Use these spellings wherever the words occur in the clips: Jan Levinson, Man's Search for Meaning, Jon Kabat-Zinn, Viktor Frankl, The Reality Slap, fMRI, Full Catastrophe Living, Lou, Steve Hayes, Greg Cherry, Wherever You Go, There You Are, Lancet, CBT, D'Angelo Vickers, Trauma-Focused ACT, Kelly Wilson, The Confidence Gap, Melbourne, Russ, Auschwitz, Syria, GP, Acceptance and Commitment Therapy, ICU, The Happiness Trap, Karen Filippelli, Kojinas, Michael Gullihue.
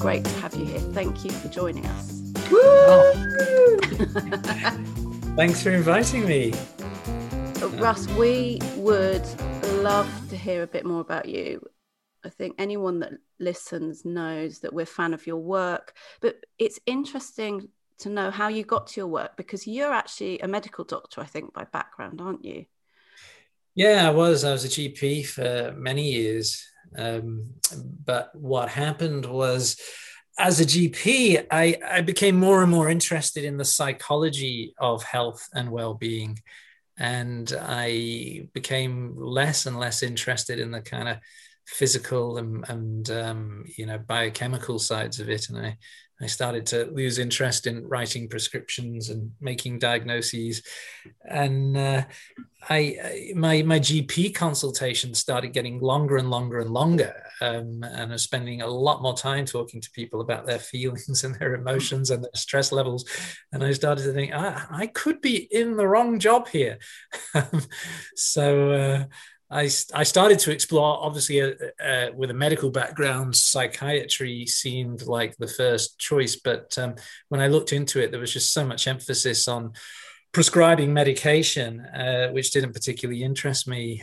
great to have you here. Thank you for joining us. Woo! Oh. Thanks for inviting me. Russ, we would love to hear a bit more about you. I think anyone that listens knows that we're a fan of your work, but it's interesting to know how you got to your work, because you're actually a medical doctor, I think, by background, aren't you? Yeah, I was a GP for many years. But what happened was, as a GP, I became more and more interested in the psychology of health and well-being. And I became less and less interested in the kind of physical and biochemical sides of it. And I started to lose interest in writing prescriptions and making diagnoses. And my GP consultations started getting longer and longer and longer. And I was spending a lot more time talking to people about their feelings and their emotions and their stress levels. And I started to think, I could be in the wrong job here. So I started to explore, obviously, with a medical background, psychiatry seemed like the first choice. But when I looked into it, there was just so much emphasis on prescribing medication, which didn't particularly interest me.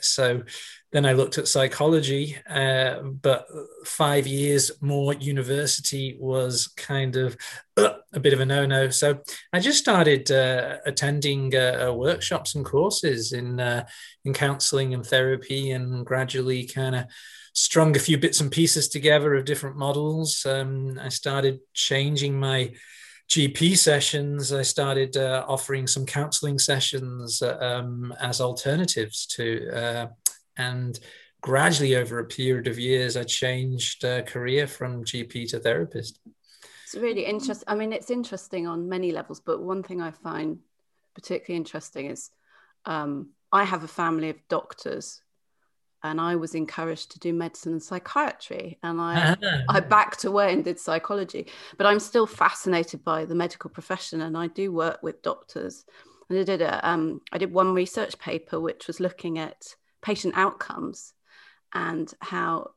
So then I looked at psychology, but 5 years more university was kind of a bit of a no-no. So I just started attending workshops and courses in counseling and therapy, and gradually kind of strung a few bits and pieces together of different models. I started changing my GP sessions. I started offering some counseling sessions as alternatives to, and gradually over a period of years, I changed career from GP to therapist. It's really interesting. I mean, it's interesting on many levels, but one thing I find particularly interesting is I have a family of doctors, and I was encouraged to do medicine and psychiatry, and I backed away and did psychology. But I'm still fascinated by the medical profession, and I do work with doctors. And I did one research paper which was looking at patient outcomes and how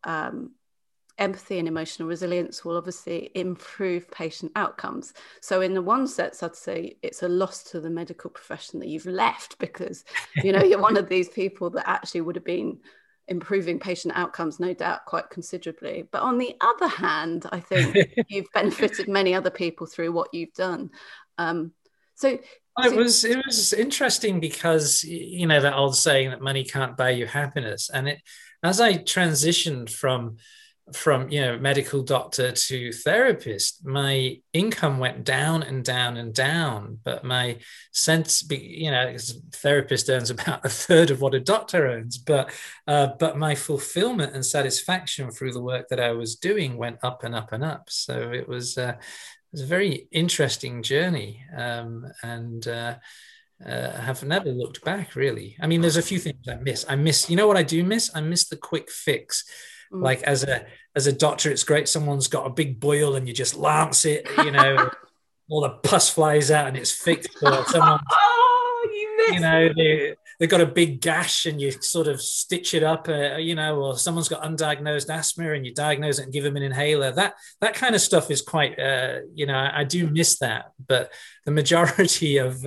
empathy and emotional resilience will obviously improve patient outcomes. So in the one sense, I'd say it's a loss to the medical profession that you've left, because you're one of these people that actually would have been improving patient outcomes, no doubt, quite considerably. But on the other hand, I think you've benefited many other people through what you've done. It was interesting, because that old saying that money can't buy you happiness. And as I transitioned from medical doctor to therapist, my income went down and down and down, but my sense, therapist earns about a third of what a doctor earns, but my fulfillment and satisfaction through the work that I was doing went up and up and up. So it was a very interesting journey, and have never looked back, really. I mean, there's a few things I miss. You know what I do miss? I miss the quick fix. Like as a doctor, it's great. Someone's got a big boil and you just lance it, all the pus flies out and it's fixed. Or someone, they've got a big gash and you sort of stitch it up, or someone's got undiagnosed asthma and you diagnose it and give them an inhaler. That kind of stuff is quite, I do miss that. But the majority of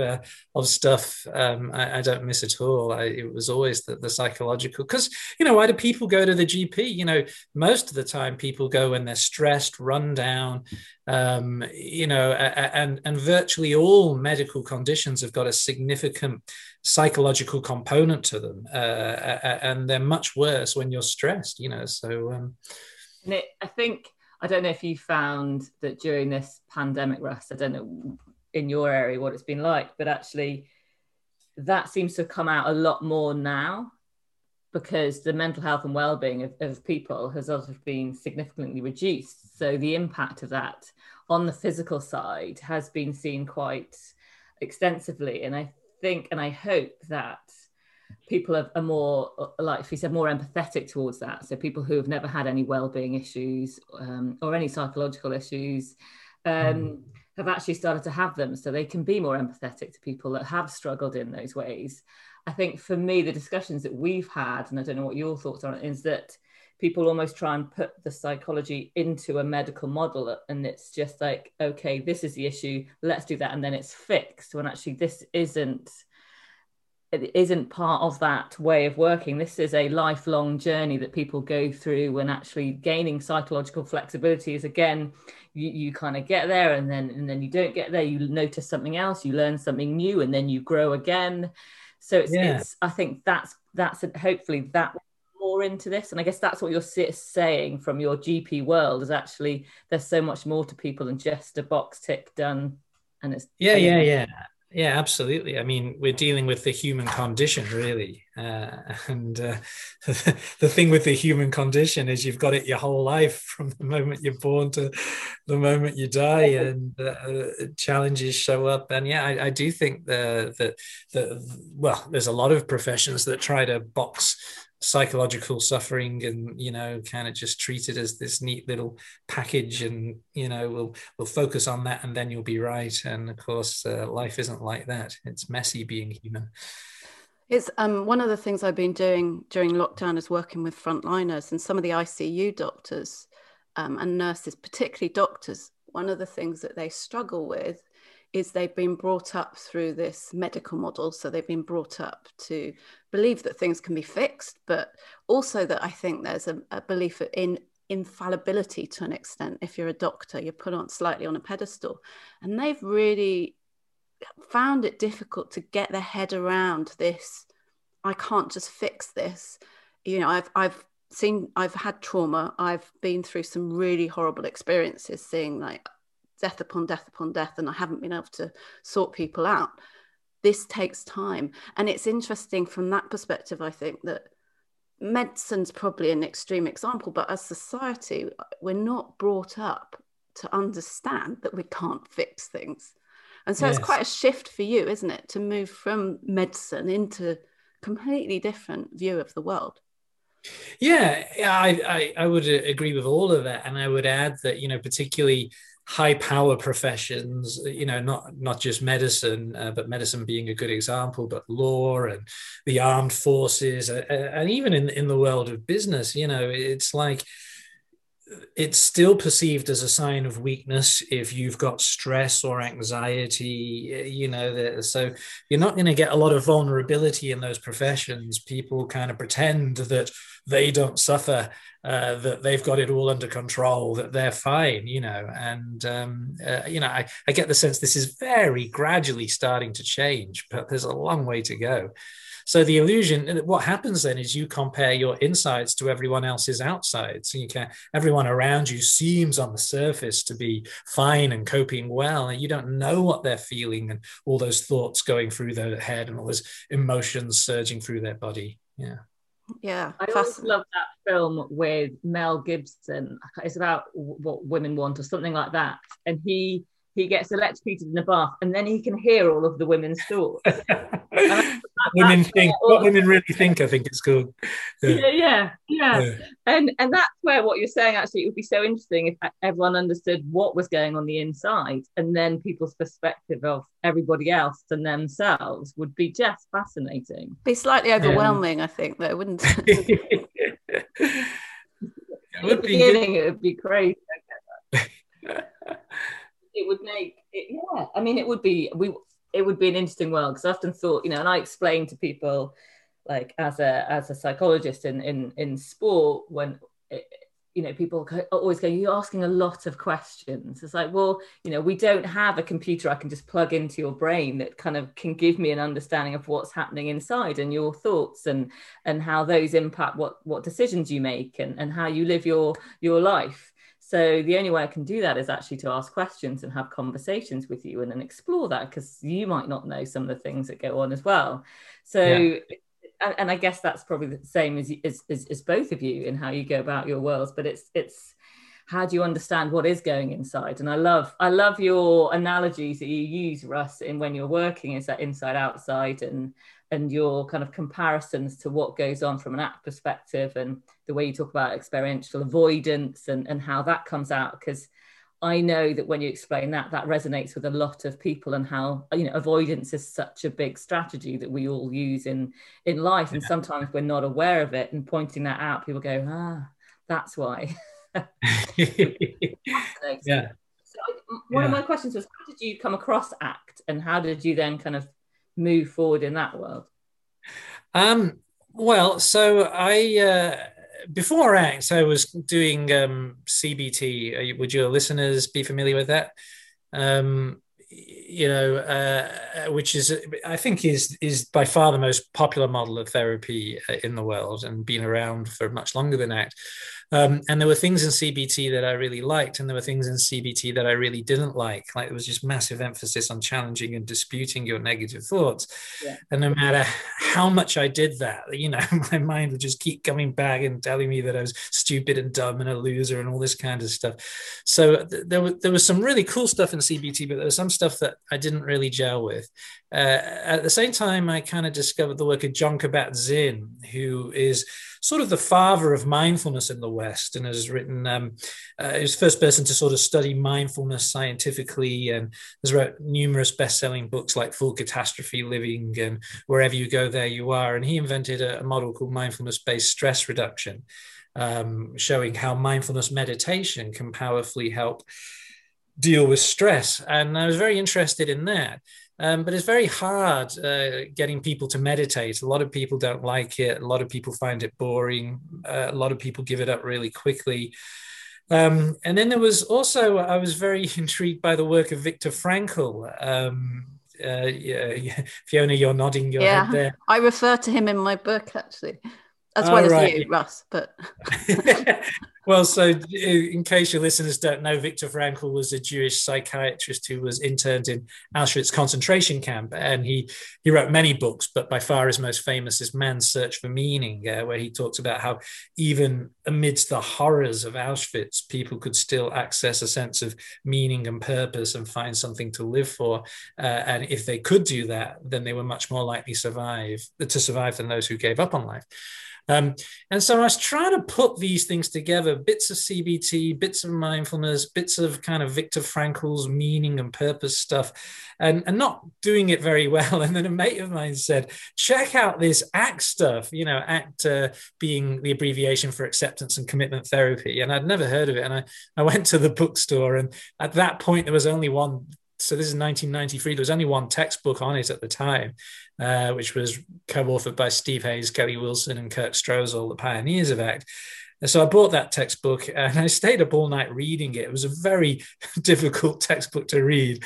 stuff I don't miss at all. It was always the psychological, because, why do people go to the GP? Most of the time people go when they're stressed, run down, and virtually all medical conditions have got a significant psychological component to them. And they're much worse when you're stressed, so. I think, I don't know if you found that during this pandemic, Russ, I don't know in your area what it's been like, but actually that seems to have come out a lot more now, because the mental health and well-being of people has also been significantly reduced. So the impact of that on the physical side has been seen quite extensively. And I think, and I hope that people are more, like she said, more empathetic towards that. So people who have never had any well-being issues or any psychological issues have actually started to have them, so they can be more empathetic to people that have struggled in those ways. I think for me, the discussions that we've had, and I don't know what your thoughts are, is that people almost try and put the psychology into a medical model, and it's just like, okay, this is the issue, let's do that, and then it's fixed, when actually this isn't, it isn't part of that way of working. This is a lifelong journey that people go through, when actually gaining psychological flexibility is, again, you kind of get there, and then you don't get there, you notice something else, you learn something new, and then you grow again. So it's I think that's hopefully that more into this, and I guess that's what you're saying from your GP world, is actually there's so much more to people than just a box tick done, and it's yeah, absolutely. I mean, we're dealing with the human condition, really. The thing with the human condition is you've got it your whole life, from the moment you're born to the moment you die, and challenges show up. And yeah, I do think well, there's a lot of professions that try to box psychological suffering and, you know, kind of just treat it as this neat little package, and, you know, we'll focus on that and then you'll be right. And of course, life isn't like that. It's messy being human. It's one of the things I've been doing during lockdown is working with frontliners and some of the ICU doctors and nurses, particularly doctors. One of the things that they struggle with is they've been brought up through this medical model. So they've been brought up to believe that things can be fixed, but also that I think there's a belief in infallibility to an extent. If you're a doctor, you're put on slightly on a pedestal, and they've really found it difficult to get their head around this. I can't just fix this. You know, I've had trauma. I've been through some really horrible experiences, seeing like death upon death upon death, and I haven't been able to sort people out. This takes time. And it's interesting from that perspective, I think that medicine's probably an extreme example, but as society, we're not brought up to understand that we can't fix things. And so it's quite a shift for you, isn't it, to move from medicine into a completely different view of the world. Yeah, I would agree with all of that. And I would add that, you know, particularly high power professions, you know, not just medicine, but medicine being a good example, but law and the armed forces, and even in the world of business, you know, it's like, it's still perceived as a sign of weakness if you've got stress or anxiety, you know, so you're not going to get a lot of vulnerability in those professions. People kind of pretend that they don't suffer, that they've got it all under control, that they're fine, you know. And, you know, I get the sense this is very gradually starting to change, but there's a long way to go. So the illusion, what happens then is you compare your insides to everyone else's outsides. So everyone around you seems on the surface to be fine and coping well, and you don't know what they're feeling and all those thoughts going through their head and all those emotions surging through their body. Yeah. Yeah, I always love that film with Mel Gibson. It's about what women want or something like that. And he gets electrocuted in a bath, and then he can hear all of the women's thoughts. What women really think, I think it's called. Yeah. And that's where what you're saying, actually, it would be so interesting if everyone understood what was going on the inside, and then people's perspective of everybody else and themselves would be just fascinating. Be slightly overwhelming, I think, though, wouldn't it? It would be crazy. I get that. It would make it, yeah. I mean, it would be an interesting world, because I often thought, you know, and I explain to people, like as a psychologist in sport, when you know, people always go, "You're asking a lot of questions." It's like, well, you know, we don't have a computer I can just plug into your brain that kind of can give me an understanding of what's happening inside, and your thoughts, and how those impact what decisions you make, and how you live your life. So the only way I can do that is actually to ask questions and have conversations with you, and then explore that, because you might not know some of the things that go on as well. So, and I guess that's probably the same as both of you in how you go about your worlds, but it's how do you understand what is going inside? And I love your analogies that you use, Russ, in when you're working, is that inside outside, and your kind of comparisons to what goes on from an ACT perspective, and the way you talk about experiential avoidance and how that comes out, because I know that when you explain that resonates with a lot of people, and how, you know, avoidance is such a big strategy that we all use in life, and sometimes we're not aware of it, and pointing that out, people go, ah, That's why. Yeah. So one of my questions was, how did you come across ACT, and how did you then kind of move forward in that world? Well, so I before ACT, I was doing CBT. Would your listeners be familiar with that? You know, which is, I think, is by far the most popular model of therapy in the world, and been around for much longer than ACT. And there were things in CBT that I really liked, and there were things in CBT that I really didn't like. Like, there was just massive emphasis on challenging and disputing your negative thoughts. Yeah. And no matter how much I did that, you know, my mind would just keep coming back and telling me that I was stupid and dumb and a loser and all this kind of stuff. So there was some really cool stuff in CBT, but there was some stuff that I didn't really gel with. At the same time, I kind of discovered the work of Jon Kabat-Zinn, who is sort of the father of mindfulness in the West, and has written, he was the first person to sort of study mindfulness scientifically, and has wrote numerous best-selling books like Full Catastrophe Living and Wherever You Go, There You Are. And he invented a model called Mindfulness-Based Stress Reduction, showing how mindfulness meditation can powerfully help deal with stress. And I was very interested in that. But it's very hard getting people to meditate. A lot of people don't like it. A lot of people find it boring. A lot of people give it up really quickly. And then there was also, I was very intrigued by the work of Viktor Frankl. Fiona, you're nodding your head there. I refer to him in my book, actually. As well as you, Russ, but... Well, so in case your listeners don't know, Viktor Frankl was a Jewish psychiatrist who was interned in Auschwitz concentration camp, and he wrote many books, but by far his most famous is Man's Search for Meaning, where he talks about how even amidst the horrors of Auschwitz, people could still access a sense of meaning and purpose and find something to live for. And if they could do that, then they were much more likely to survive than those who gave up on life. And so I was trying to put these things together, bits of CBT, bits of mindfulness, bits of kind of Viktor Frankl's meaning and purpose stuff, and not doing it very well. And then a mate of mine said, check out this ACT stuff, you know, ACT being the abbreviation for Acceptance and Commitment Therapy. And I'd never heard of it. And I went to the bookstore, and at that point, there was only one. So this is 1993. There was only one textbook on it at the time, which was co-authored by Steve Hayes, Kelly Wilson, and Kirk Strozel, the pioneers of ACT. And so I bought that textbook, and I stayed up all night reading it. It was a very difficult textbook to read.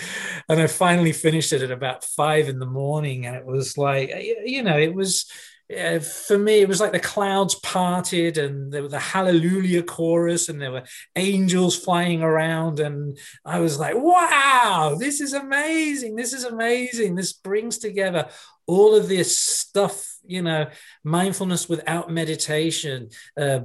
And I finally finished it at about 5 a.m. And it was like, you know, it was... for me, it was like the clouds parted, and there was the hallelujah chorus, and there were angels flying around, and I was like, wow, this is amazing. This is amazing. This brings together all of this stuff, you know, mindfulness without meditation,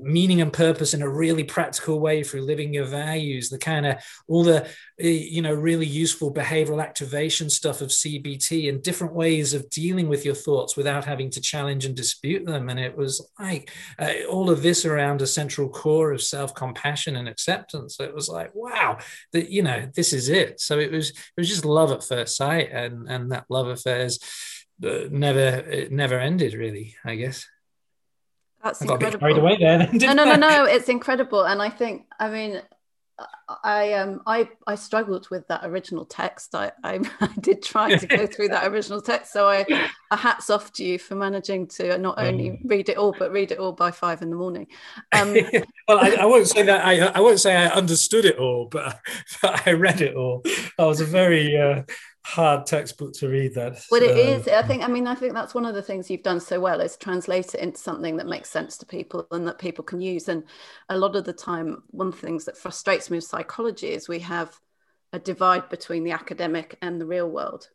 meaning and purpose in a really practical way through living your values, the kind of all the, you know, really useful behavioral activation stuff of CBT, and different ways of dealing with your thoughts without having to challenge and dispute them. And it was like all of this around a central core of self-compassion and acceptance. It was like, wow, that, you know, this is it. So it was just love at first sight, and that love affair is never ended, really, I guess. That's incredible. Carried away there, then, no, it's incredible. And I think, I mean, I struggled with that original text. I did try to go through that original text, so I hats off to you for managing to not only read it all, but read it all by 5 a.m. Well, I won't say that I won't say I understood it all, but I read it all. I was a very hard textbook to read that. But it is, I think that's one of the things you've done so well, is translate it into something that makes sense to people and that people can use. And a lot of the time, one of the things that frustrates me with psychology is we have a divide between the academic and the real world.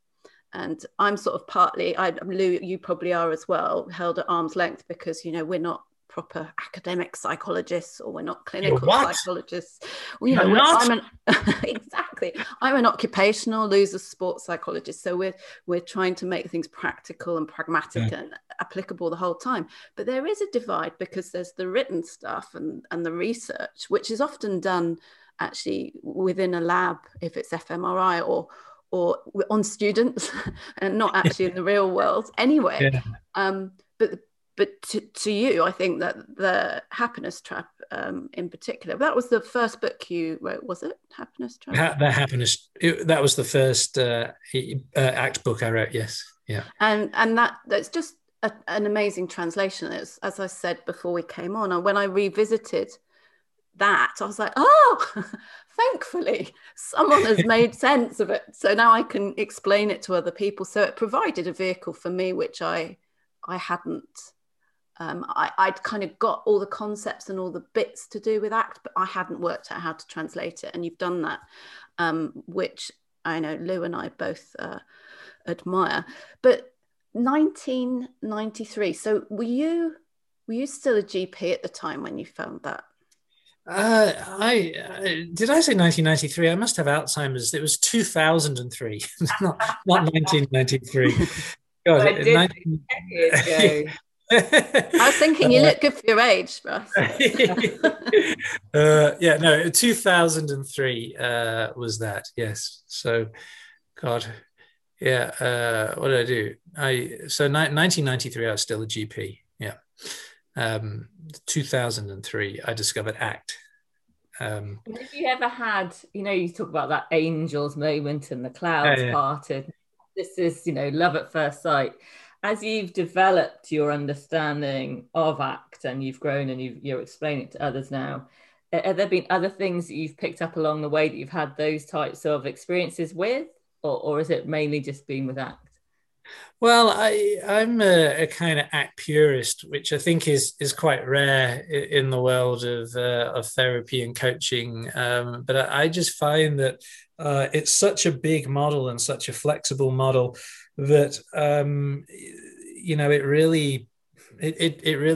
And I'm sort of partly, Lou, you probably are as well, held at arm's length because, you know, we're not proper academic psychologists, or we're not clinical psychologists. Well, you know, I'm an occupational, loser sports psychologist. So we're trying to make things practical and pragmatic and applicable the whole time. But there is a divide because there's the written stuff and the research, which is often done actually within a lab if it's fMRI or on students and not actually in the real world anyway. Yeah. But But to you, I think that The Happiness Trap in particular, that was the first book you wrote, was it? Happiness Trap? That was the first ACT book I wrote, yes. Yeah. And that's just an amazing translation. It's, as I said before we came on, and when I revisited that, I was like, oh, thankfully, someone has made sense of it. So now I can explain it to other people. So it provided a vehicle for me, which I hadn't. I'd kind of got all the concepts and all the bits to do with ACT, but I hadn't worked out how to translate it. And you've done that, which I know Lou and I both admire. But 1993. So were you still a GP at the time when you found that? Did I say 1993? I must have Alzheimer's. It was 2003, not 1993. God, I did 19... 10 years ago. I was thinking you look good for your age, Russ. Yeah, no, 2003 was that, yes. So, God, yeah, what did I do? 1993, I was still a GP, yeah. 2003, I discovered ACT. Have you ever had, you talk about that angel's moment and the clouds parted. This is, love at first sight. As you've developed your understanding of ACT and you've grown and you're explaining it to others now, have there been other things that you've picked up along the way that you've had those types of experiences with, or is it mainly just been with ACT? Well, I'm a kind of ACT purist, which I think is quite rare in the world of therapy and coaching. But I just find that it's such a big model and such a flexible model that it really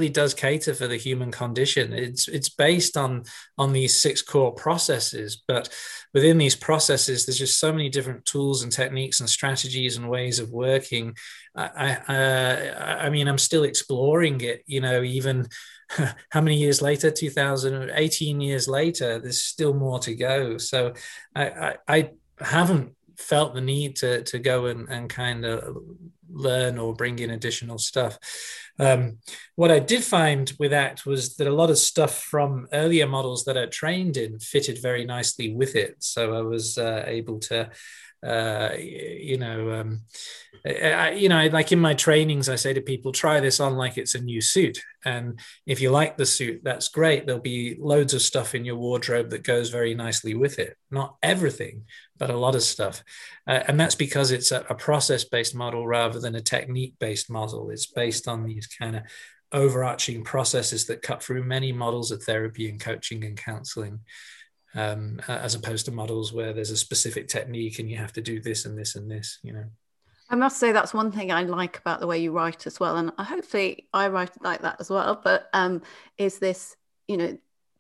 does cater for the human condition. It's based on these 6 core processes, but within these processes, there's just so many different tools and techniques and strategies and ways of working. I mean, I'm still exploring it, even how many years later, 2018 years later, there's still more to go. So I haven't felt the need to go and kind of learn or bring in additional stuff. What I did find with ACT was that a lot of stuff from earlier models that I trained in fitted very nicely with it. So I was able to, like in my trainings, I say to people, try this on like it's a new suit. And if you like the suit, that's great. There'll be loads of stuff in your wardrobe that goes very nicely with it. Not everything, but a lot of stuff. And that's because it's a process-based model rather than a technique-based model. It's based on these kind of overarching processes that cut through many models of therapy and coaching and counseling, as opposed to models where there's a specific technique and you have to do this and this and this, I must say that's one thing I like about the way you write as well. And hopefully I write like that as well, but is this,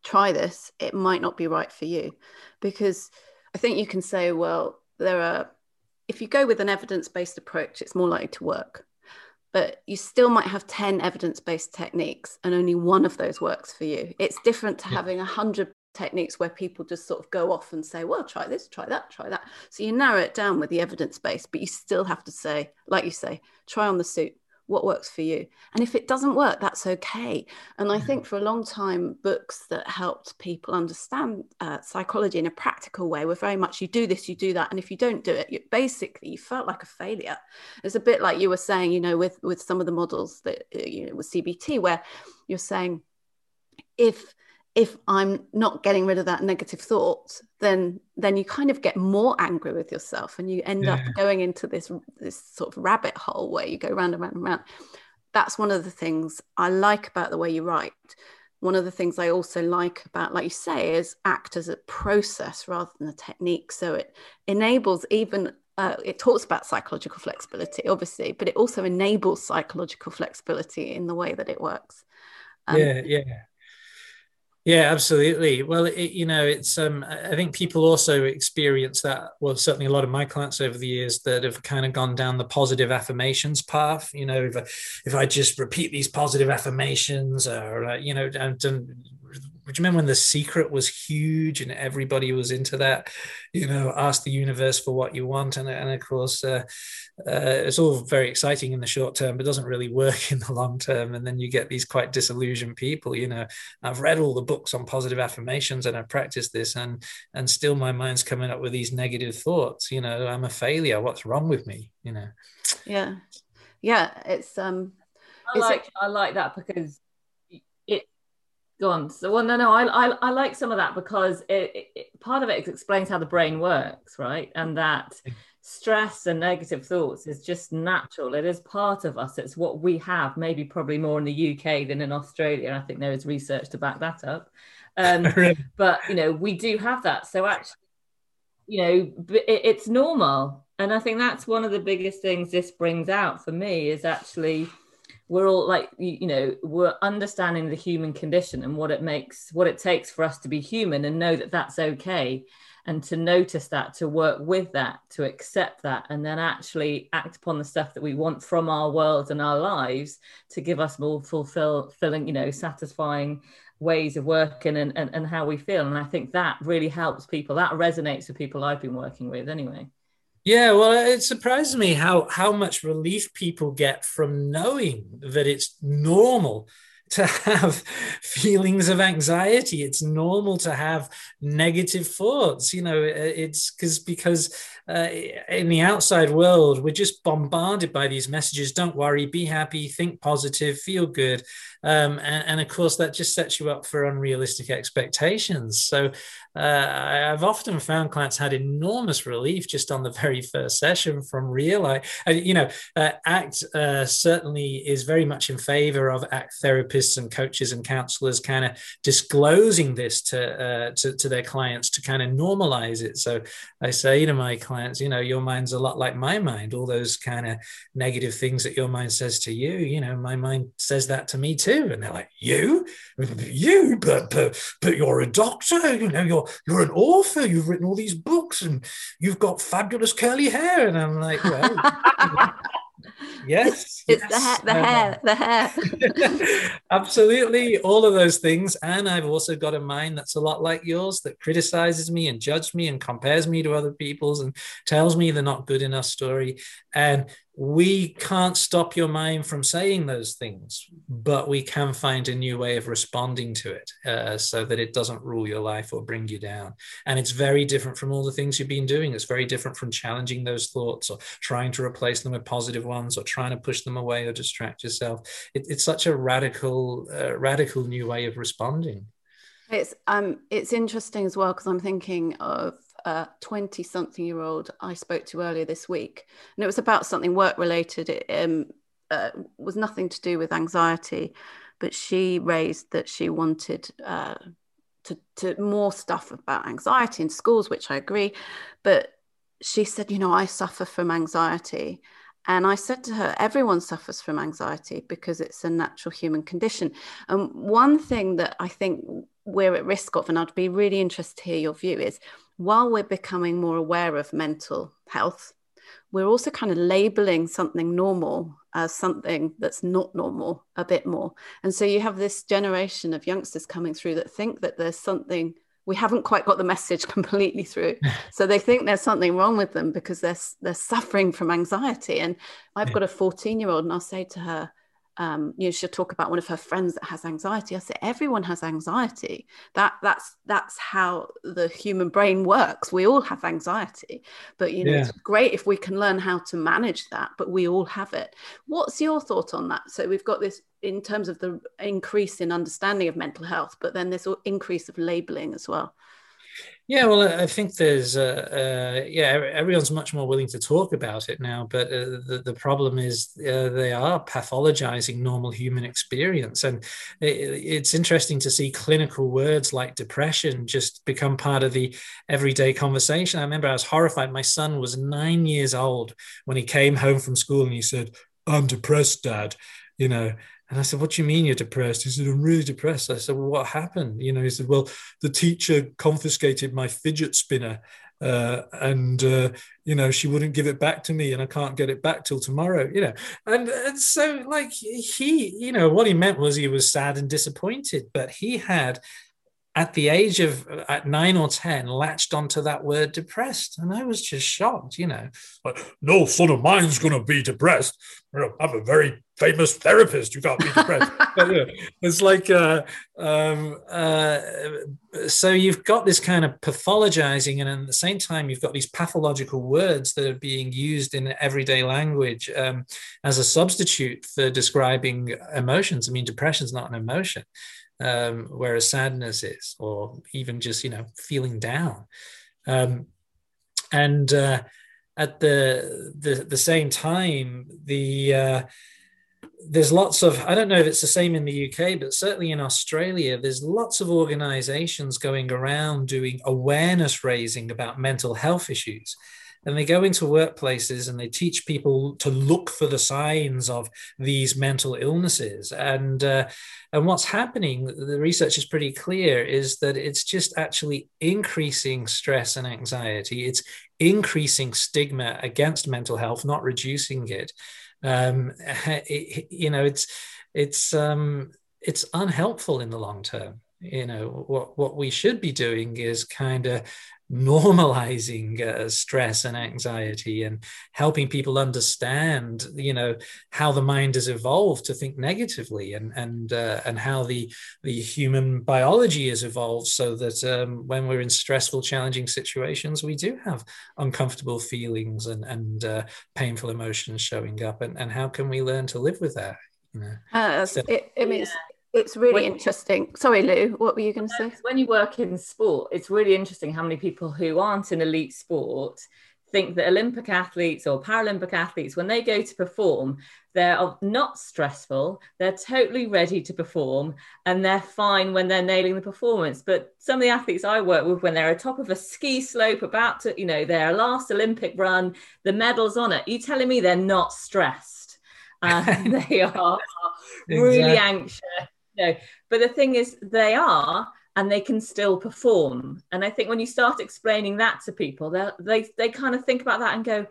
try this, it might not be right for you. Because I think you can say, well, if you go with an evidence-based approach, it's more likely to work. But you still might have 10 evidence-based techniques and only one of those works for you. It's different to having 100 techniques where people just sort of go off and say, well, try this, try that, try that. So you narrow it down with the evidence base, but you still have to say, like you say, try on the suit, what works for you. And if it doesn't work, that's okay. And I think for a long time, books that helped people understand psychology in a practical way were very much, you do this, you do that. And if you don't do it, you felt like a failure. It's a bit like you were saying, with some of the models that, with CBT, where you're saying, if I'm not getting rid of that negative thought, then you kind of get more angry with yourself and you end up going into this sort of rabbit hole where you go round and round and round. That's one of the things I like about the way you write. One of the things I also like about, like you say, is ACT as a process rather than a technique. So it enables it talks about psychological flexibility, obviously, but it also enables psychological flexibility in the way that it works. Yeah, absolutely. Well, it's I think people also experience that. Well, certainly a lot of my clients over the years that have kind of gone down the positive affirmations path. If I just repeat these positive affirmations, or I've done do you remember when The Secret was huge and everybody was into that, you know, ask the universe for what you want? And of course, it's all very exciting in the short term, but doesn't really work in the long term. And then you get these quite disillusioned people, you know, I've read all the books on positive affirmations and I've practiced this, and still my mind's coming up with these negative thoughts, you know, I'm a failure, what's wrong with me, you know? Yeah. Yeah. It's, I like that because it gone. So, well, no, I like some of that because it part of it explains how the brain works, right? And that stress and negative thoughts is just natural. It is part of us. It's what we have, maybe probably more in the UK than in Australia. I think there is research to back that up. But, you know, we do have that. So actually, you know, it's normal. And I think that's one of the biggest things this brings out for me is actually we're all like, you know, we're understanding the human condition and what it takes for us to be human and know that that's okay. And to notice that, to work with that, to accept that, and then actually act upon the stuff that we want from our world and our lives to give us more fulfilling, you know, satisfying ways of working and how we feel. And I think that really helps people. That resonates with people I've been working with anyway. Yeah, well, it surprised me how much relief people get from knowing that it's normal to have feelings of anxiety. It's normal to have negative thoughts. You know, it's because in the outside world, we're just bombarded by these messages. Don't worry, be happy, think positive, feel good. And of course, that just sets you up for unrealistic expectations. So I've often found clients had enormous relief just on the very first session from realize, you know, ACT certainly is very much in favor of ACT therapists and coaches and counselors kind of disclosing this to their clients to kind of normalize it. So I say to my clients, you know, your mind's a lot like my mind, all those kind of negative things that your mind says to you, you know, my mind says that to me too. And they're like, you, but you're a doctor, you know, you're an author, you've written all these books and you've got fabulous curly hair. And I'm like, well, yes, it's yes. The hair. Absolutely, all of those things. And I've also got a mind that's a lot like yours that criticizes me and judges me and compares me to other people's and tells me the not good enough story. And we can't stop your mind from saying those things, but we can find a new way of responding to it so that it doesn't rule your life or bring you down. And it's very different from all the things you've been doing. It's very different from challenging those thoughts or trying to replace them with positive ones or trying to push them away or distract yourself. It's such a radical new way of responding. It's interesting as well, because I'm thinking of 20-something-year-old I spoke to earlier this week, and it was about something work-related. It was nothing to do with anxiety, but she raised that she wanted to more stuff about anxiety in schools, which I agree. But she said, you know, I suffer from anxiety. And I said to her, everyone suffers from anxiety because it's a natural human condition. And one thing that I think we're at risk of, and I'd be really interested to hear your view, is while we're becoming more aware of mental health, we're also kind of labeling something normal as something that's not normal a bit more. And so you have this generation of youngsters coming through that think that there's something, we haven't quite got the message completely through. So they think there's something wrong with them because they're suffering from anxiety. And I've got a 14-year-old, and I'll say to her, you know, she'll talk about one of her friends that has anxiety. I say, everyone has anxiety. That's how the human brain works. We all have anxiety, but you know, It's great if we can learn how to manage that, but we all have it. What's your thought on that? So we've got this in terms of the increase in understanding of mental health, but then this increase of labeling as well. Yeah, well, I think there's, everyone's much more willing to talk about it now, but the problem is they are pathologizing normal human experience. And it's interesting to see clinical words like depression just become part of the everyday conversation. I remember I was horrified. My son was 9 years old when he came home from school and he said, "I'm depressed, Dad," you know. And I said, "What do you mean you're depressed?" He said, "I'm really depressed." I said, "Well, what happened?" You know, he said, "Well, the teacher confiscated my fidget spinner and you know, she wouldn't give it back to me and I can't get it back till tomorrow," you know. And so like he, you know, what he meant was he was sad and disappointed, but he had at the age of 9 or 10, latched onto that word depressed. And I was just shocked, you know. Like, no son of mine's going to be depressed. I'm a very famous therapist. You can't be depressed. But, yeah, it's like, so you've got this kind of pathologizing, and at the same time, you've got these pathological words that are being used in everyday language as a substitute for describing emotions. I mean, depression's not an emotion. Whereas sadness is, or even just, you know, feeling down. And at the same time, there's lots of, I don't know if it's the same in the UK, but certainly in Australia, there's lots of organizations going around doing awareness raising about mental health issues. And they go into workplaces and they teach people to look for the signs of these mental illnesses. And what's happening, the research is pretty clear, is that it's just actually increasing stress and anxiety. It's increasing stigma against mental health, not reducing it. It's unhelpful in the long term. You know, what we should be doing is kind of normalizing stress and anxiety and helping people understand, you know, how the mind has evolved to think negatively, and how the human biology has evolved so that when we're in stressful, challenging situations, we do have uncomfortable feelings and painful emotions showing up, and how can we learn to live with that? You know, It's really interesting. Sorry, Lou, what were you going to say? When you work in sport, it's really interesting how many people who aren't in elite sport think that Olympic athletes or Paralympic athletes, when they go to perform, they're not stressful, they're totally ready to perform, and they're fine when they're nailing the performance. But some of the athletes I work with, when they're atop of a ski slope, about to, you know, their last Olympic run, the medal's on it. Are you telling me they're not stressed? And they are really anxious. No, but the thing is, they are, and they can still perform. And I think when you start explaining that to people, they kind of think about that and go,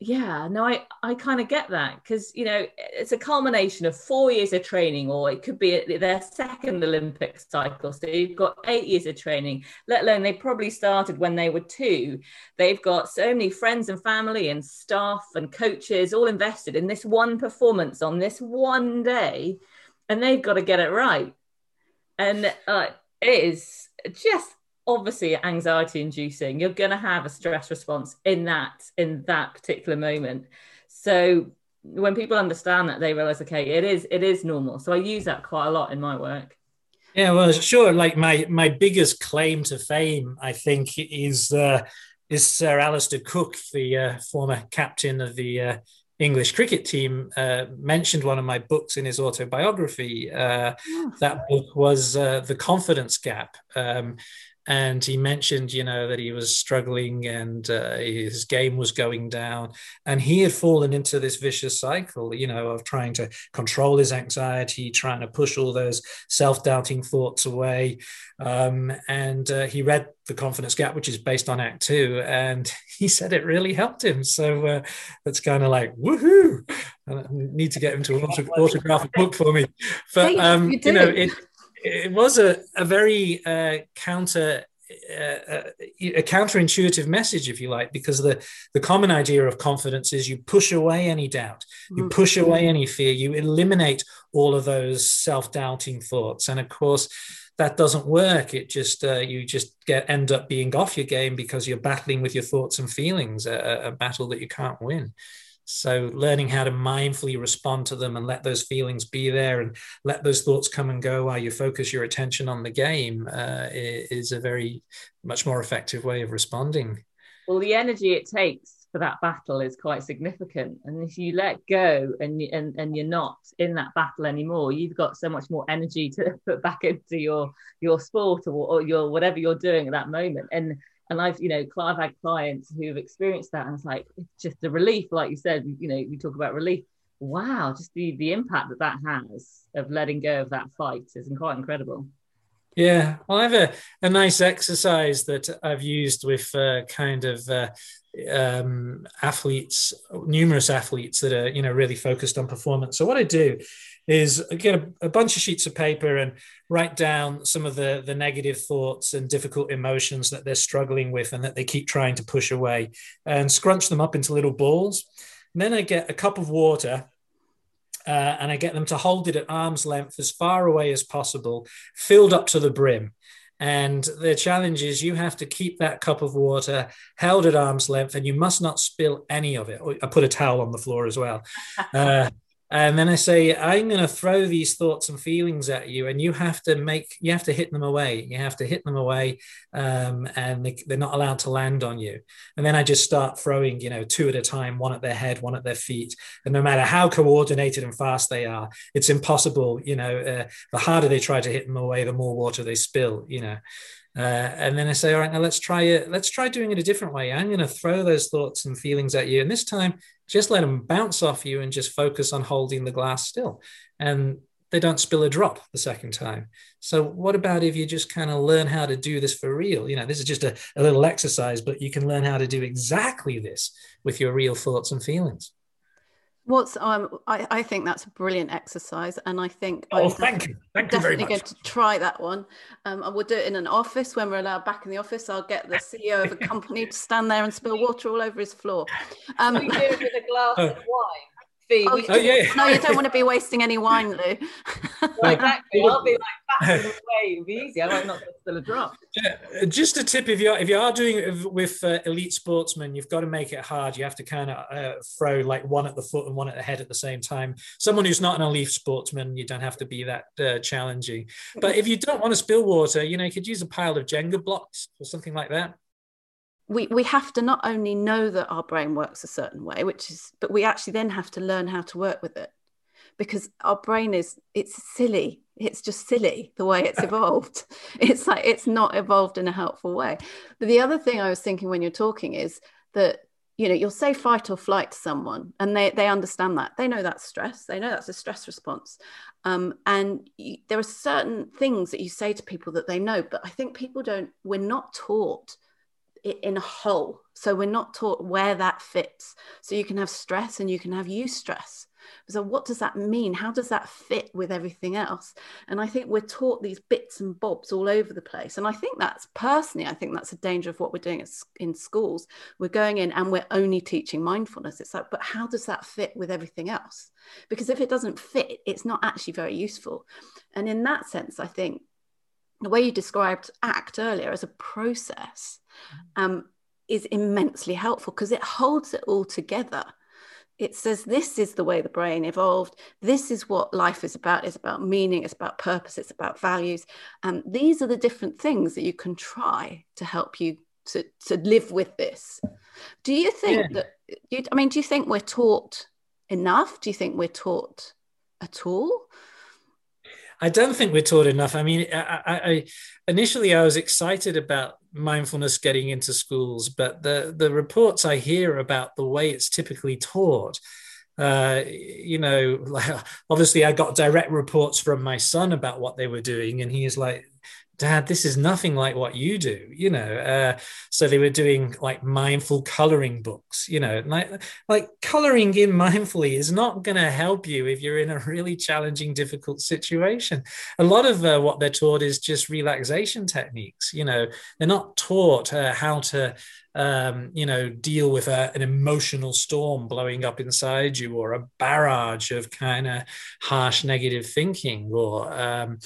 yeah, no, I kind of get that, because, you know, it's a culmination of 4 years of training, or it could be their second Olympic cycle. So you've got 8 years of training, let alone they probably started when they were 2. They've got so many friends and family and staff and coaches all invested in this one performance on this one day. And they've got to get it right. And it is just obviously anxiety inducing. You're going to have a stress response in that particular moment. So when people understand that, they realize, okay, it is normal. So I use that quite a lot in my work. Yeah, well, sure. Like my biggest claim to fame, I think, is Sir Alistair Cook, the former captain of the English cricket team, mentioned one of my books in his autobiography. That book was The Confidence Gap. And he mentioned, you know, that he was struggling and his game was going down, and he had fallen into this vicious cycle, you know, of trying to control his anxiety, trying to push all those self-doubting thoughts away. And he read The Confidence Gap, which is based on Act 2, and he said it really helped him. So that's kind of like, woohoo! I need to get him to autograph a book for me. But, you know, it was a very counterintuitive message, if you like, because the common idea of confidence is you push away any doubt, you push away any fear, you eliminate all of those self-doubting thoughts. And of course, that doesn't work. It just you just end up being off your game because you're battling with your thoughts and feelings, a battle that you can't win. So learning how to mindfully respond to them and let those feelings be there and let those thoughts come and go while you focus your attention on the game is a very much more effective way of responding. Well, the energy it takes for that battle is quite significant. And if you let go and you're not in that battle anymore, you've got so much more energy to put back into your sport or your whatever you're doing at that moment. And I've, you know, I've had clients who've experienced that, and it's like, it's just a relief. Like you said, you know, you talk about relief. Wow, just the impact that has of letting go of that fight is quite incredible. Yeah, well, I have a nice exercise that I've used with athletes, numerous athletes that are, you know, really focused on performance. So what I do is get a bunch of sheets of paper and write down some of the negative thoughts and difficult emotions that they're struggling with and that they keep trying to push away, and scrunch them up into little balls. And then I get a cup of water, and I get them to hold it at arm's length as far away as possible, filled up to the brim. And the challenge is you have to keep that cup of water held at arm's length, and you must not spill any of it. I put a towel on the floor as well. And then I say, I'm going to throw these thoughts and feelings at you, and you have to hit them away. You have to hit them away, and they're not allowed to land on you. And then I just start throwing, two at a time, one at their head, one at their feet. And no matter how coordinated and fast they are, it's impossible. The harder they try to hit them away, the more water they spill, and then I say, all right, now let's try doing it a different way. I'm going to throw those thoughts and feelings at you. And this time, just let them bounce off you and just focus on holding the glass still. And they don't spill a drop the second time. So what about if you just kind of learn how to do this for real? This is just a little exercise, but you can learn how to do exactly this with your real thoughts and feelings. I think that's a brilliant exercise, and I think I'm definitely going to try that one. I will do it in an office when we're allowed back in the office. I'll get the CEO of a company to stand there and spill water all over his floor. We do it with a glass of wine. No, you don't want to be wasting any wine, Lou. Well, exactly. I'll be back away. It'll be easy. I'm not going to spill a drop. Just a tip: if you are doing it with elite sportsmen, you've got to make it hard. You have to kind of throw like one at the foot and one at the head at the same time. Someone who's not an elite sportsman, you don't have to be that challenging. But if you don't want to spill water, you could use a pile of Jenga blocks or something like that. We have to not only know that our brain works a certain way, but we actually then have to learn how to work with it, because our brain it's silly. It's just silly the way it's evolved. It's not evolved in a helpful way. But the other thing I was thinking when you're talking is that, you'll say fight or flight to someone, and they understand that. They know that's stress. They know that's a stress response. There are certain things that you say to people that they know, but I think we're not taught in a whole, so we're not taught where that fits. So you can have stress and you can have eustress. So what does that mean? How does that fit with everything else? And I think we're taught these bits and bobs all over the place, and I think that's a danger of what we're doing in schools. We're going in and we're only teaching mindfulness. It's like, but how does that fit with everything else? Because if it doesn't fit, it's not actually very useful. And in that sense, I think the way you described ACT earlier as a process is immensely helpful, because it holds it all together. It says, this is the way the brain evolved. This is what life is about. It's about meaning. It's about purpose. It's about values. And these are the different things that you can try to help you to live with this. Do you think do you think we're taught enough? Do you think we're taught at all? I don't think we're taught enough. I mean, initially I was excited about mindfulness getting into schools, but the reports I hear about the way it's typically taught, obviously I got direct reports from my son about what they were doing, and he is like, Dad, this is nothing like what you do, so they were doing like mindful coloring books, like coloring in mindfully is not going to help you if you're in a really challenging, difficult situation. A lot of what they're taught is just relaxation techniques. They're not taught how to deal with an emotional storm blowing up inside you, or a barrage of kind of harsh negative thinking, or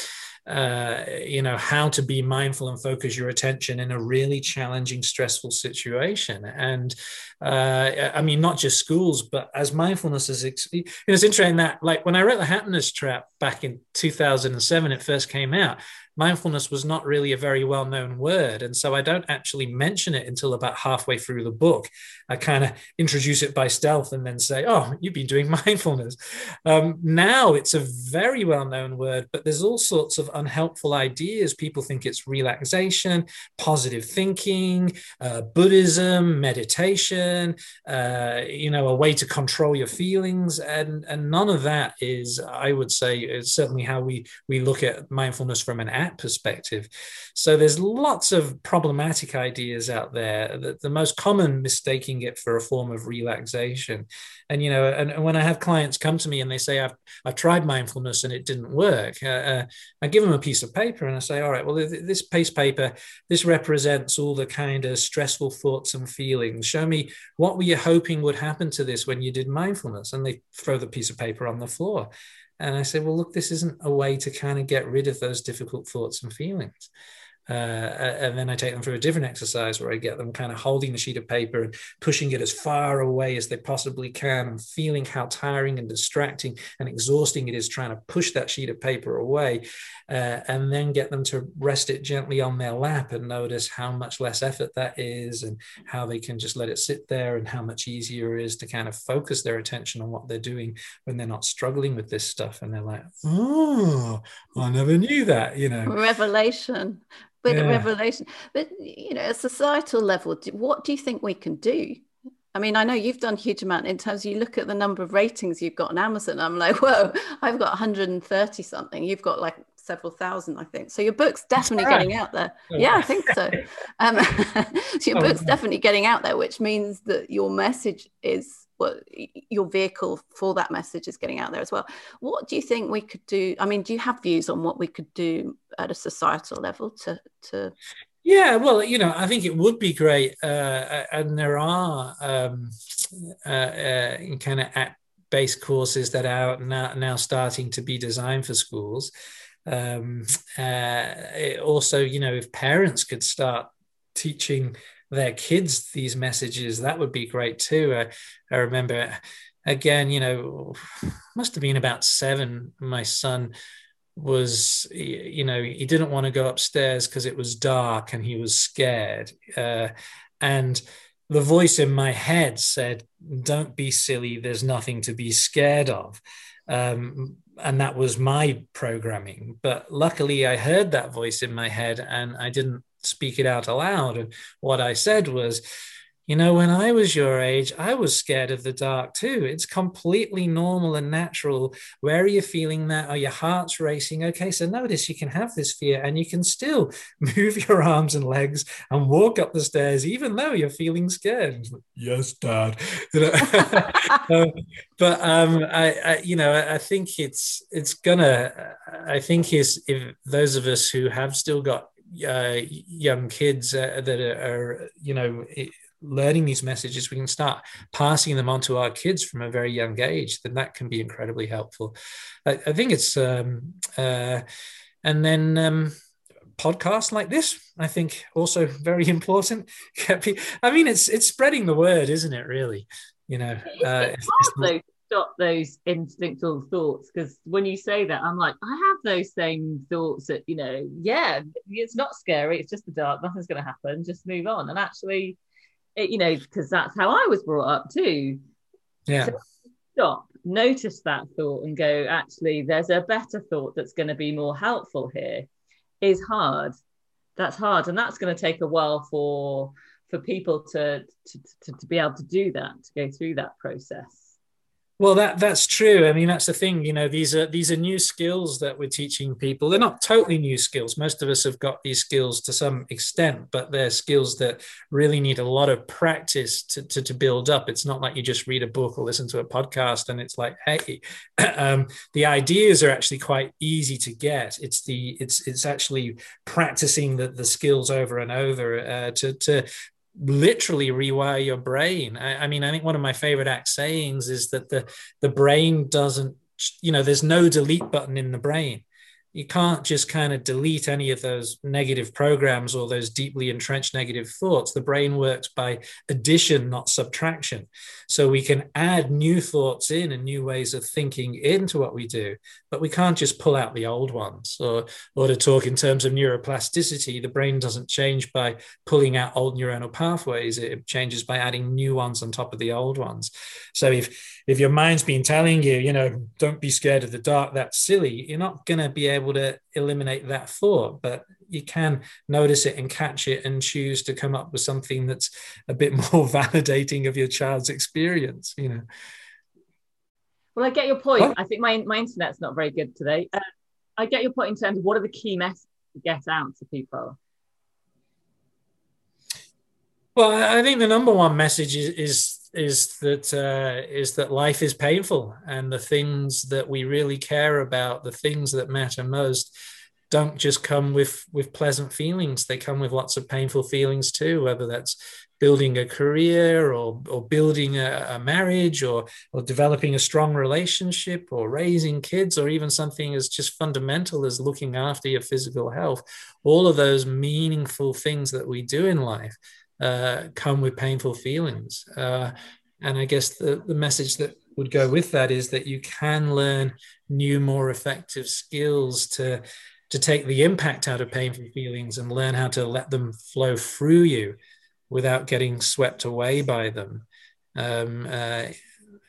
how to be mindful and focus your attention in a really challenging, stressful situation. And I mean, not just schools, but as mindfulness is, it's interesting that like when I wrote The Happiness Trap back in 2007, it first came out, mindfulness was not really a very well-known word. And so I don't actually mention it until about halfway through the book. I kind of introduce it by stealth and then say, oh, you've been doing mindfulness. Now it's a very well-known word, but there's all sorts of unhelpful ideas. People think it's relaxation, positive thinking, Buddhism, meditation, a way to control your feelings. And none of that is, I would say, it's certainly how we look at mindfulness from an that perspective. So there's lots of problematic ideas out there. The most common, mistaking it for a form of relaxation. And, you know, and when I have clients come to me and they say, I've tried mindfulness and it didn't work, I give them a piece of paper and I say, all right, well, this piece of paper, this represents all the kind of stressful thoughts and feelings. Show me, what were you hoping would happen to this when you did mindfulness? And they throw the piece of paper on the floor. And I said, well, look, this isn't a way to kind of get rid of those difficult thoughts and feelings. And then I take them through a different exercise where I get them kind of holding the sheet of paper and pushing it as far away as they possibly can and feeling how tiring and distracting and exhausting it is trying to push that sheet of paper away, and then get them to rest it gently on their lap and notice how much less effort that is and how they can just let it sit there and how much easier it is to kind of focus their attention on what they're doing when they're not struggling with this stuff. And they're like, oh, I never knew that, you know. Revelation. Bit of revelation. But, you know, at societal level, what do you think we can do? I mean, I know you've done a huge amount in terms, you look at the number of ratings you've got on Amazon. I'm like, whoa, I've got 130 something. You've got like several thousand, I think. So your book's definitely getting out there. Yeah, I think so. So your book's definitely getting out there, which means that your message is, well, your vehicle for that message is getting out there as well. What do you think we could do? I mean, do you have views on what we could do at a societal level to... Yeah, well, you know, I think it would be great. And there are kind of app-based courses that are now starting to be designed for schools. Also, you know, if parents could start teaching their kids these messages, that would be great too. I remember, again, you know, must have been about 7, my son was, you know, he didn't want to go upstairs because it was dark and he was scared, and the voice in my head said, don't be silly, there's nothing to be scared of. And that was my programming, but luckily I heard that voice in my head and I didn't speak it out aloud. And what I said was, you know, when I was your age, I was scared of the dark too. It's completely normal and natural. Where are you feeling that? Are your heart's racing? Okay, so notice you can have this fear and you can still move your arms and legs and walk up the stairs, even though you're feeling scared. Yes, Dad. You know? But you know, I think if those of us who have still got young kids that are, you know, learning these messages, we can start passing them on to our kids from a very young age, then that can be incredibly helpful. I think it's, and then podcasts like this, I think, also very important. I mean, it's spreading the word, isn't it, really? You know, it's stop those instinctual thoughts, because when you say that, I'm like, I have those same thoughts that, you know, yeah, it's not scary, it's just the dark, nothing's going to happen, just move on. And actually, it, you know, because that's how I was brought up too. Yeah. So stop, notice that thought and go, actually, there's a better thought that's going to be more helpful here. Is hard. That's hard, and that's going to take a while for people to be able to do that, to go through that process. Well, that's true. I mean, that's the thing, you know, these are new skills that we're teaching people. They're not totally new skills. Most of us have got these skills to some extent, but they're skills that really need a lot of practice to build up. It's not like you just read a book or listen to a podcast and it's like, hey, the ideas are actually quite easy to get. It's actually practicing the skills over and over to literally rewire your brain. I mean, I think one of my favorite ACT sayings is that the brain doesn't, you know, there's no delete button in the brain. You can't just kind of delete any of those negative programs or those deeply entrenched negative thoughts. The brain works by addition, not subtraction. So we can add new thoughts in and new ways of thinking into what we do, but we can't just pull out the old ones. Or to talk in terms of neuroplasticity, the brain doesn't change by pulling out old neuronal pathways. It changes by adding new ones on top of the old ones. So if your mind's been telling you, you know, don't be scared of the dark, that's silly, you're not going to be able to eliminate that thought, but you can notice it and catch it and choose to come up with something that's a bit more validating of your child's experience, you know. Well, I get your point. What? I think my internet's not very good today. I get your point in terms of what are the key to get out to people? Well, I think the number one message is that life is painful, and the things that we really care about, the things that matter most, don't just come with pleasant feelings. They come with lots of painful feelings too, whether that's building a career or building a marriage or developing a strong relationship or raising kids, or even something as just fundamental as looking after your physical health. All of those meaningful things that we do in life come with painful feelings. And I guess the message that would go with that is that you can learn new, more effective skills to take the impact out of painful feelings and learn how to let them flow through you without getting swept away by them. That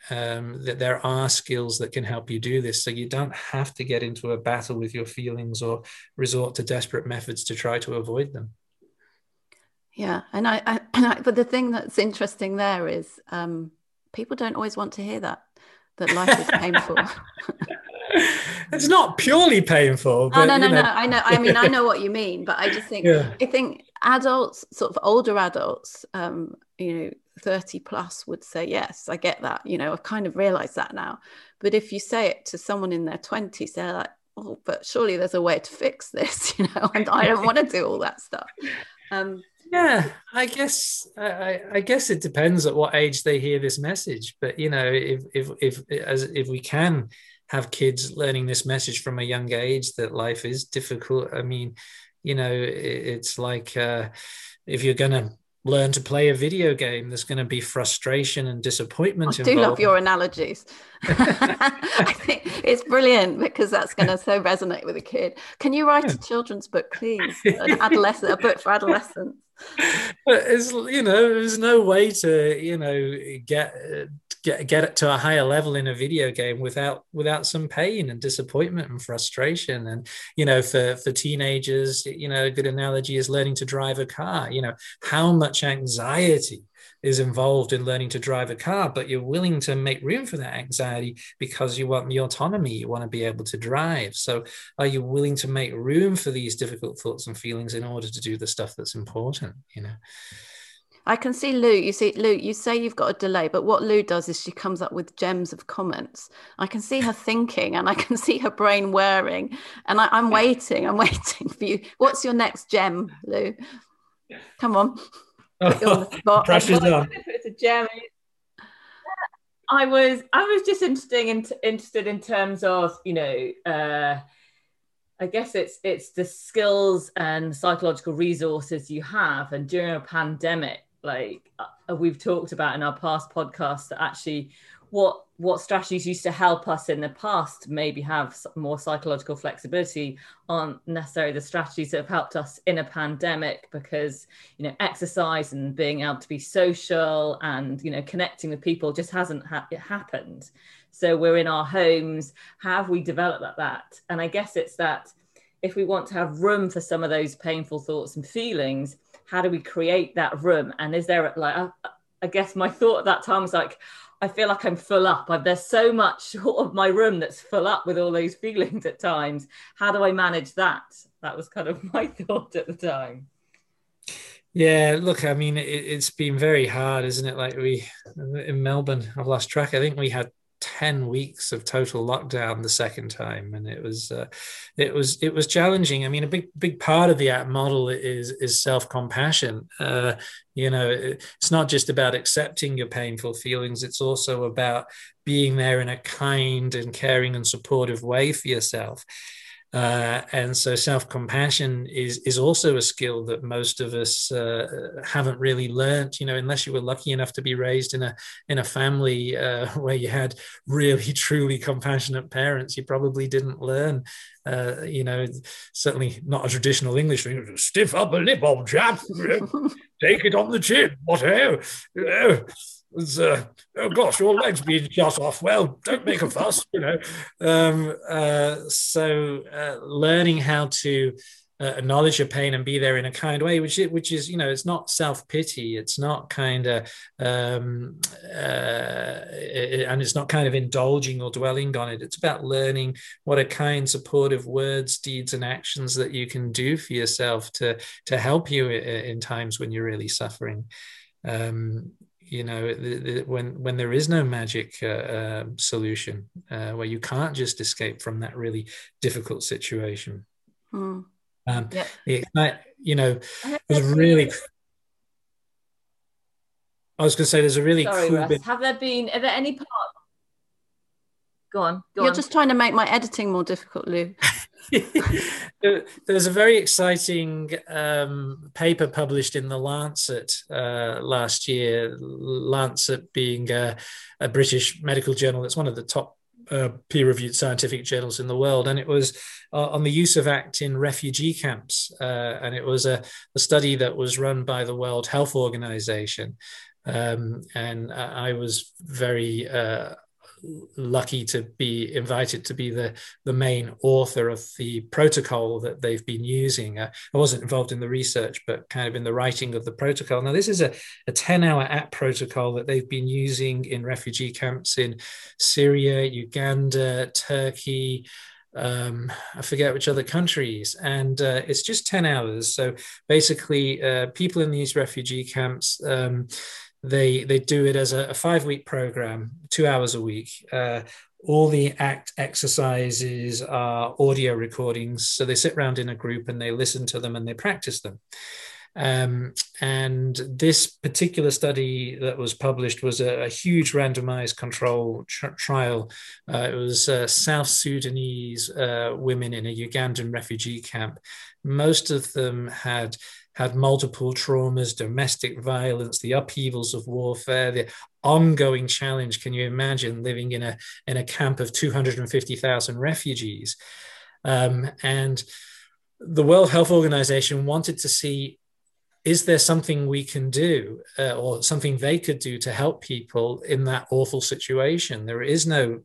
there are skills that can help you do this. So you don't have to get into a battle with your feelings or resort to desperate methods to try to avoid them. Yeah. And I but the thing that's interesting there is people don't always want to hear that life is painful. It's not purely painful. But, oh, no. I know. I mean, I know what you mean, but I just think, yeah. I think adults, sort of older adults, 30 plus would say, yes, I get that. I've kind of realized that now. But if you say it to someone in their 20s, they're like, oh, but surely there's a way to fix this, and I don't want to do all that stuff. Yeah, I guess it depends at what age they hear this message. But, if we can have kids learning this message from a young age that life is difficult. I mean, it's like if you're going to learn to play a video game, there's going to be frustration and disappointment involved. I do love your analogies. I think it's brilliant because that's going to so resonate with a kid. Can you write a children's book, please? A book for adolescents. But there's no way to get it to a higher level in a video game without some pain and disappointment and frustration. And for teenagers, a good analogy is learning to drive a car. How much anxiety is involved in learning to drive a car, but you're willing to make room for that anxiety because you want the autonomy, you want to be able to drive. So are you willing to make room for these difficult thoughts and feelings in order to do the stuff that's important? I can see Lou. Lou, you say you've got a delay, but what Lou does is she comes up with gems of comments. I can see her thinking and I can see her brain whirring, and I'm waiting. I'm waiting for you. What's your next gem, Lou? Come on. Oh, pressure's on. It's a gem. I was just interested in terms of I guess it's the skills and psychological resources you have. And during a pandemic, like we've talked about in our past podcasts, that actually what strategies used to help us in the past maybe have more psychological flexibility aren't necessarily the strategies that have helped us in a pandemic, because exercise and being able to be social and connecting with people just hasn't happened. So we're in our homes. How have we developed that? And I guess it's that if we want to have room for some of those painful thoughts and feelings, how do we create that room? And is there I guess my thought at that time was like, I feel like I'm full up. There's so much of my room that's full up with all those feelings at times. How do I manage that? That was kind of my thought at the time. Yeah, look, I mean, it's been very hard, isn't it? Like in Melbourne, I've lost track. I think we had 10 weeks of total lockdown the second time, and it was challenging. I mean, a big part of the ACT model is self-compassion. It's not just about accepting your painful feelings, it's also about being there in a kind and caring and supportive way for yourself. And so self-compassion is also a skill that most of us haven't really learnt, unless you were lucky enough to be raised in a family where you had really, truly compassionate parents. You probably didn't learn, certainly not a traditional English thing, stiff upper lip, old chap, take it on the chin, whatever, oh gosh, your leg's being shot off. Well, don't make a fuss. Learning how to acknowledge your pain and be there in a kind way, which is, you know, it's not self-pity, it's not kind of and it's not kind of indulging or dwelling on it. It's about learning what are kind, supportive words, deeds and actions that you can do for yourself to help you in times when you're really suffering. You know, when there is no magic solution, where you can't just escape from that really difficult situation. Mm. Yeah. Sorry, cool bit. Are there any part? Go on. You're just trying to make my editing more difficult, Lou. There's a very exciting paper published in the Lancet last year, Lancet being a British medical journal. It's one of the top peer-reviewed scientific journals in the world, and it was on the use of ACT in refugee camps, and it was a study that was run by the World Health Organization, and I was very lucky to be invited to be the main author of the protocol that they've been using. I wasn't involved in the research, but kind of in the writing of the protocol. Now, this is a 10-hour ACT protocol that they've been using in refugee camps in Syria, Uganda, Turkey, I forget which other countries, and it's just 10 hours. So basically, people in these refugee camps, They do it as a 5-week program, 2 hours a week. All the ACT exercises are audio recordings. So they sit around in a group and they listen to them and they practice them. And this particular study that was published was a huge randomized control trial. It was South Sudanese women in a Ugandan refugee camp. Most of them had multiple traumas, domestic violence, the upheavals of warfare, the ongoing challenge. Can you imagine living in a camp of 250,000 refugees? And the World Health Organization wanted to see, is there something we can do or something they could do to help people in that awful situation? There is no,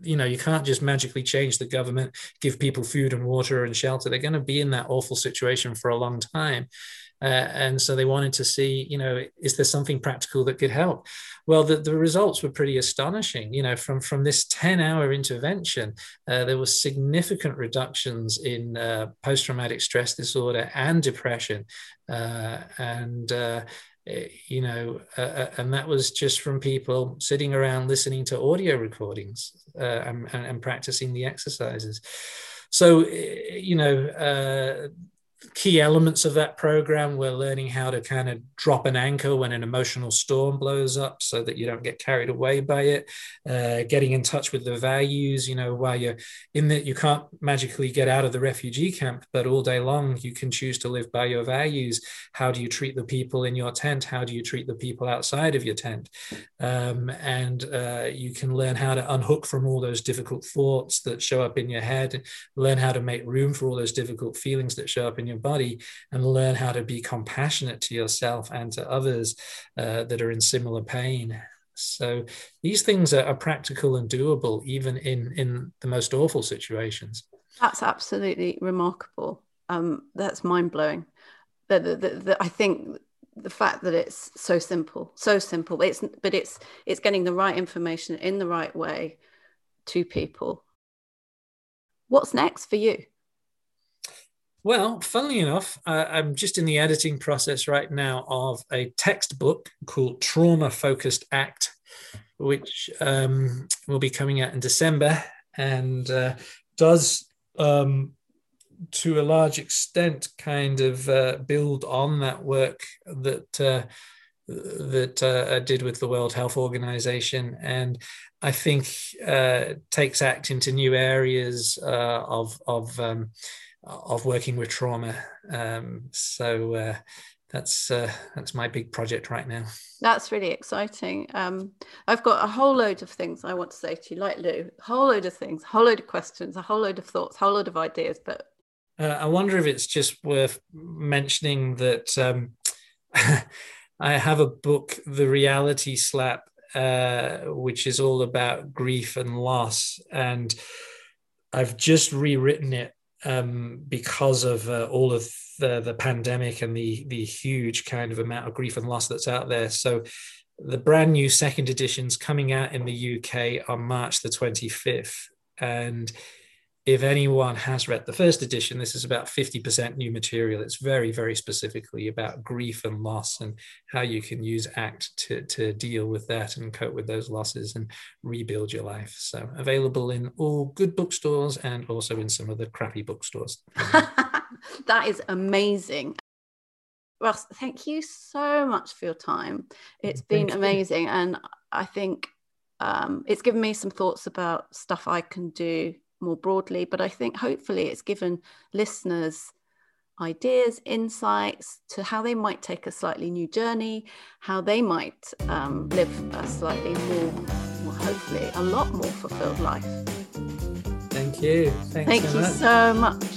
you know, you can't just magically change the government, give people food and water and shelter. They're going to be in that awful situation for a long time. And so they wanted to see, you know, is there something practical that could help? Well, the results were pretty astonishing. You know, from this 10-hour intervention, there were significant reductions in post-traumatic stress disorder and depression. And that was just from people sitting around listening to audio recordings and practicing the exercises. So, you know, key elements of that program were learning how to kind of drop an anchor when an emotional storm blows up so that you don't get carried away by it, getting in touch with the values, you know, while you're in that you can't magically get out of the refugee camp, but all day long you can choose to live by your values. How do you treat the people in your tent? How do you treat the people outside of your tent? And you can learn how to unhook from all those difficult thoughts that show up in your head, learn how to make room for all those difficult feelings that show up in your body, and learn how to be compassionate to yourself and to others that are in similar pain. So these things are practical and doable even in the most awful situations. That's absolutely remarkable. That's mind-blowing. I think the fact that it's so simple, it's getting the right information in the right way to people. What's next for you? Well, funnily enough, I'm just in the editing process right now of a textbook called Trauma-Focused ACT, which will be coming out in December, and does, to a large extent, kind of build on that work that I did with the World Health Organization, and I think takes ACT into new areas of working with trauma. So that's my big project right now. That's really exciting. I've got a whole load of things I want to say to you, like Lou, a whole load of things, a whole load of questions, a whole load of thoughts, a whole load of ideas, but I wonder if it's just worth mentioning that I have a book, The Reality Slap, which is all about grief and loss, and I've just rewritten it because of all of the pandemic and the huge kind of amount of grief and loss that's out there. So the brand new second editions coming out in the UK on March the 25th. And if anyone has read the first edition, this is about 50% new material. It's very, very specifically about grief and loss and how you can use ACT to deal with that and cope with those losses and rebuild your life. So available in all good bookstores and also in some of the crappy bookstores. That is amazing. Russ, thank you so much for your time. It's been amazing. And I think it's given me some thoughts about stuff I can do more broadly, but I think hopefully it's given listeners ideas, insights to how they might take a slightly new journey, how they might live a slightly more, well, hopefully a lot more fulfilled life. Thank you. Thank you so much.